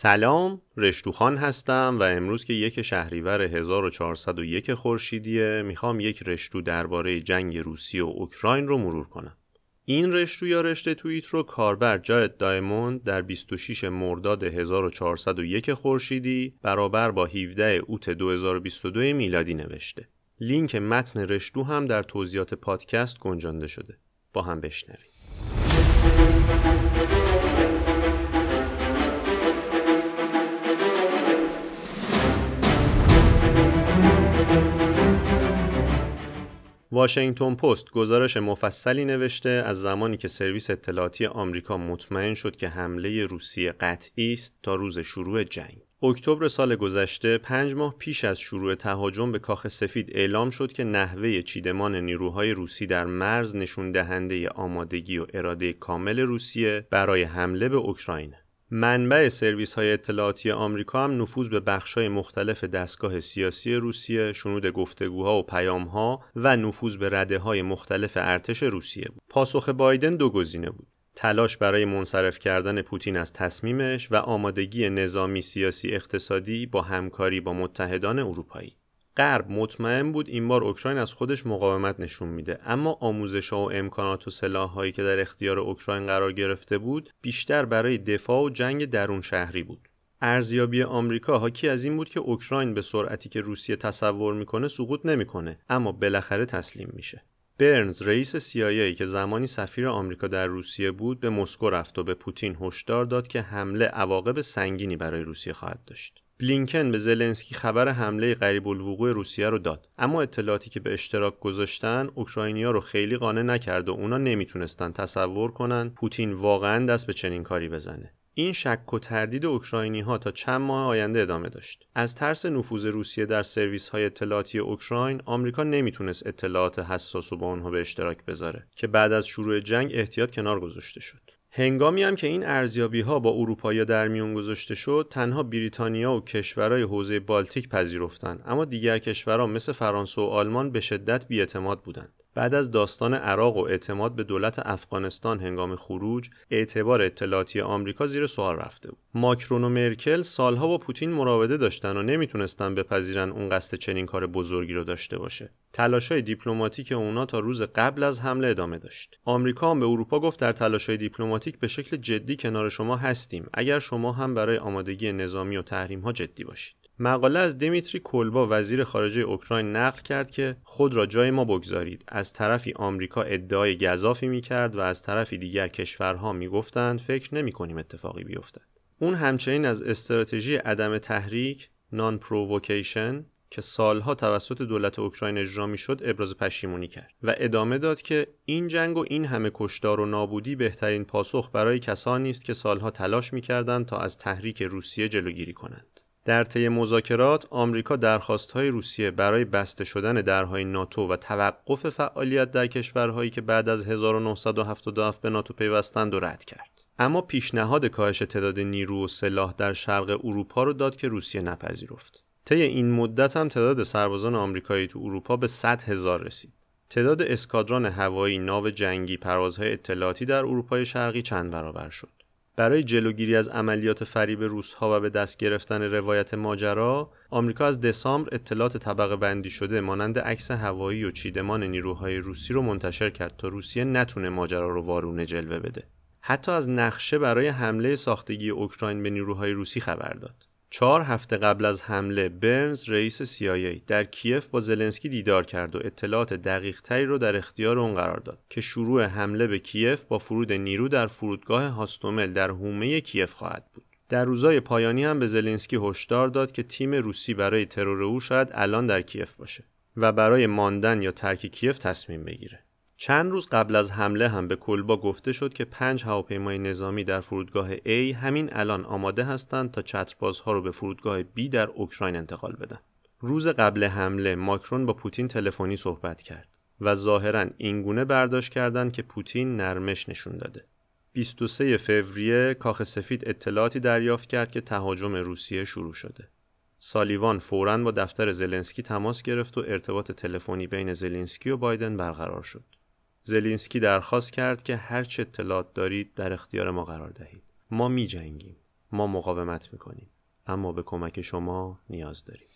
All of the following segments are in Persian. سلام، رشتوخان هستم و امروز که 1 شهریور 1401 خورشیدیه میخوام یک رشتو درباره جنگ روسیه و اوکراین رو مرور کنم. این رشتو یا رشته توییت رو کاربر جارد دایموند در 26 مرداد 1401 خورشیدی برابر با 17 اوت 2022 میلادی نوشته. لینک متن رشتو هم در توضیحات پادکست گنجانده شده. با هم بشنویم. واشنگتن پست گزارش مفصلی نوشته از زمانی که سرویس اطلاعاتی آمریکا مطمئن شد که حمله روسیه قطعی است تا روز شروع جنگ. اکتبر سال گذشته 5 ماه پیش از شروع تهاجم به کاخ سفید اعلام شد که نحوه چیدمان نیروهای روسی در مرز نشون دهنده آمادگی و اراده کامل روسیه برای حمله به اوکراین. منبع سرویس‌های اطلاعاتی آمریکا هم نفوذ به بخش‌های مختلف دستگاه سیاسی روسیه، شنود گفتگوها و پیام‌ها و نفوذ به رده‌های مختلف ارتش روسیه بود. پاسخ بایدن 2 گزینه بود: تلاش برای منصرف کردن پوتین از تصمیمش و آمادگی نظامی، سیاسی، اقتصادی با همکاری با متحدان اروپایی. غرب مطمئن بود این بار اوکراین از خودش مقاومت نشون میده، اما آموزش‌ها و امکانات و سلاح‌هایی که در اختیار اوکراین قرار گرفته بود بیشتر برای دفاع و جنگ درون شهری بود. ارزیابی آمریکا حاکی از این بود که اوکراین به سرعتی که روسیه تصور میکنه سقوط نمیکنه، اما بالاخره تسلیم میشه. برنز رئیس CIA که زمانی سفیر آمریکا در روسیه بود به مسکو رفت و به پوتین هشدار داد که حمله عواقب سنگینی برای روسیه خواهد داشت. بلینکن به زلنسکی خبر حمله قریب الوقوع روسیه رو داد، اما اطلاعاتی که به اشتراک گذاشتن اوکراینیا رو خیلی قانع نکرد و اونا نمیتونستن تصور کنن پوتین واقعا دست به چنین کاری بزنه. این شک و تردید اوکراینی‌ها تا چند ماه آینده ادامه داشت. از ترس نفوذ روسیه در سرویس‌های اطلاعاتی اوکراین، آمریکا نمیتونست اطلاعات حساس رو با اونها به اشتراک بذاره که بعد از شروع جنگ احتیاط کنار گذاشته شد. هنگامی هم که این ارزیابی‌ها با اروپایی‌ها در میون گذاشته شد، تنها بریتانیا و کشورهای حوزه بالتیک پذیرفتند، اما دیگر کشورها مثل فرانسه و آلمان به شدت بی‌اعتماد بودند. بعد از داستان عراق و اعتماد به دولت افغانستان هنگام خروج، اعتبار اطلاعاتی آمریکا زیر سوال رفته بود. ماکرون و مرکل سالها با پوتین مراوده داشتن و نمیتونستن بپذیرن اون قصد چنین کار بزرگی رو داشته باشه. تلاش‌های دیپلماتیک اونا تا روز قبل از حمله ادامه داشت. آمریکا هم به اروپا گفت در تلاش‌های دیپلماتیک به شکل جدی کنار شما هستیم، اگر شما هم برای آمادگی نظامی و تحریم‌ها جدی باشید. مقاله از دمیتری کولبا وزیر خارجه اوکراین نقل کرد که خود را جای ما بگذارید. از طرفی آمریکا ادعای گزافی می‌کرد و از طرفی دیگر کشورها می‌گفتند فکر نمی‌کنیم اتفاقی بیفتد. اون همچنین از استراتژی عدم تحریک نان پرووکیشن که سالها توسط دولت اوکراین اجرا می‌شد ابراز پشیمونی کرد و ادامه داد که این جنگ و این همه کشتار و نابودی بهترین پاسخ برای کسانی است که سالها تلاش می‌کردند تا از تحریک روسیه جلوگیری کنند. در طی مذاکرات آمریکا درخواست‌های روسیه برای بسته شدن درهای ناتو و توقف فعالیت در کشورهایی که بعد از 1977 به ناتو پیوستند و رد کرد، اما پیشنهاد کاهش تعداد نیرو و سلاح در شرق اروپا را داد که روسیه نپذیرفت. طی این مدت هم تعداد سربازان آمریکایی تو اروپا به 100,000 رسید. تعداد اسکادران هوایی، ناو جنگی، پروازهای اطلاعاتی در اروپای شرقی چند برابر شد. برای جلوگیری از عملیات فریب روس‌ها و به دست گرفتن روایت ماجرا، آمریکا از دسامبر اطلاعات طبقه بندی شده مانند عکس هوایی و چیدمان نیروهای روسی رو منتشر کرد تا روسیه نتونه ماجرا رو وارونه جلوه بده. حتی از نقشه برای حمله ساختگی اوکراین به نیروهای روسی خبر داد. 4 هفته قبل از حمله، برنز رئیس CIA در کیف با زلنسکی دیدار کرد و اطلاعات دقیق‌تری رو در اختیار اون قرار داد که شروع حمله به کیف با فرود نیرو در فرودگاه هاستومل در حومه کیف خواهد بود. در روزهای پایانی هم به زلنسکی هشدار داد که تیم روسی برای ترور او شاید الان در کیف باشه و برای ماندن یا ترک کیف تصمیم بگیره. چند روز قبل از حمله هم به کولبا گفته شد که 5 هواپیمای نظامی در فرودگاه A همین الان آماده هستند تا چتربازها رو به فرودگاه B در اوکراین انتقال بدن. روز قبل حمله ماکرون با پوتین تلفنی صحبت کرد و ظاهراً اینگونه برداشت کردند که پوتین نرمش نشون داده. 23 فوریه کاخ سفید اطلاعاتی دریافت کرد که تهاجم روسیه شروع شده. سالیوان فوراً با دفتر زلنسکی تماس گرفت و ارتباط تلفنی بین زلنسکی و بایدن برقرار شد. زلنسکی درخواست کرد که هر چه اطلاعات دارید در اختیار ما قرار دهید. ما می جنگیم. ما مقاومت میکنیم، اما به کمک شما نیاز داریم.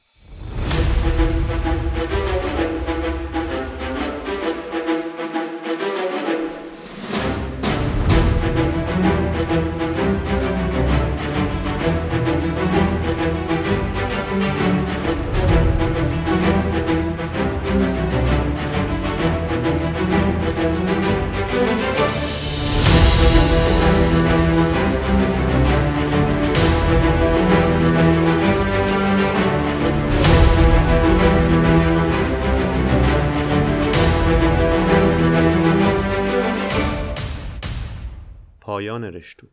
پایان رشتو.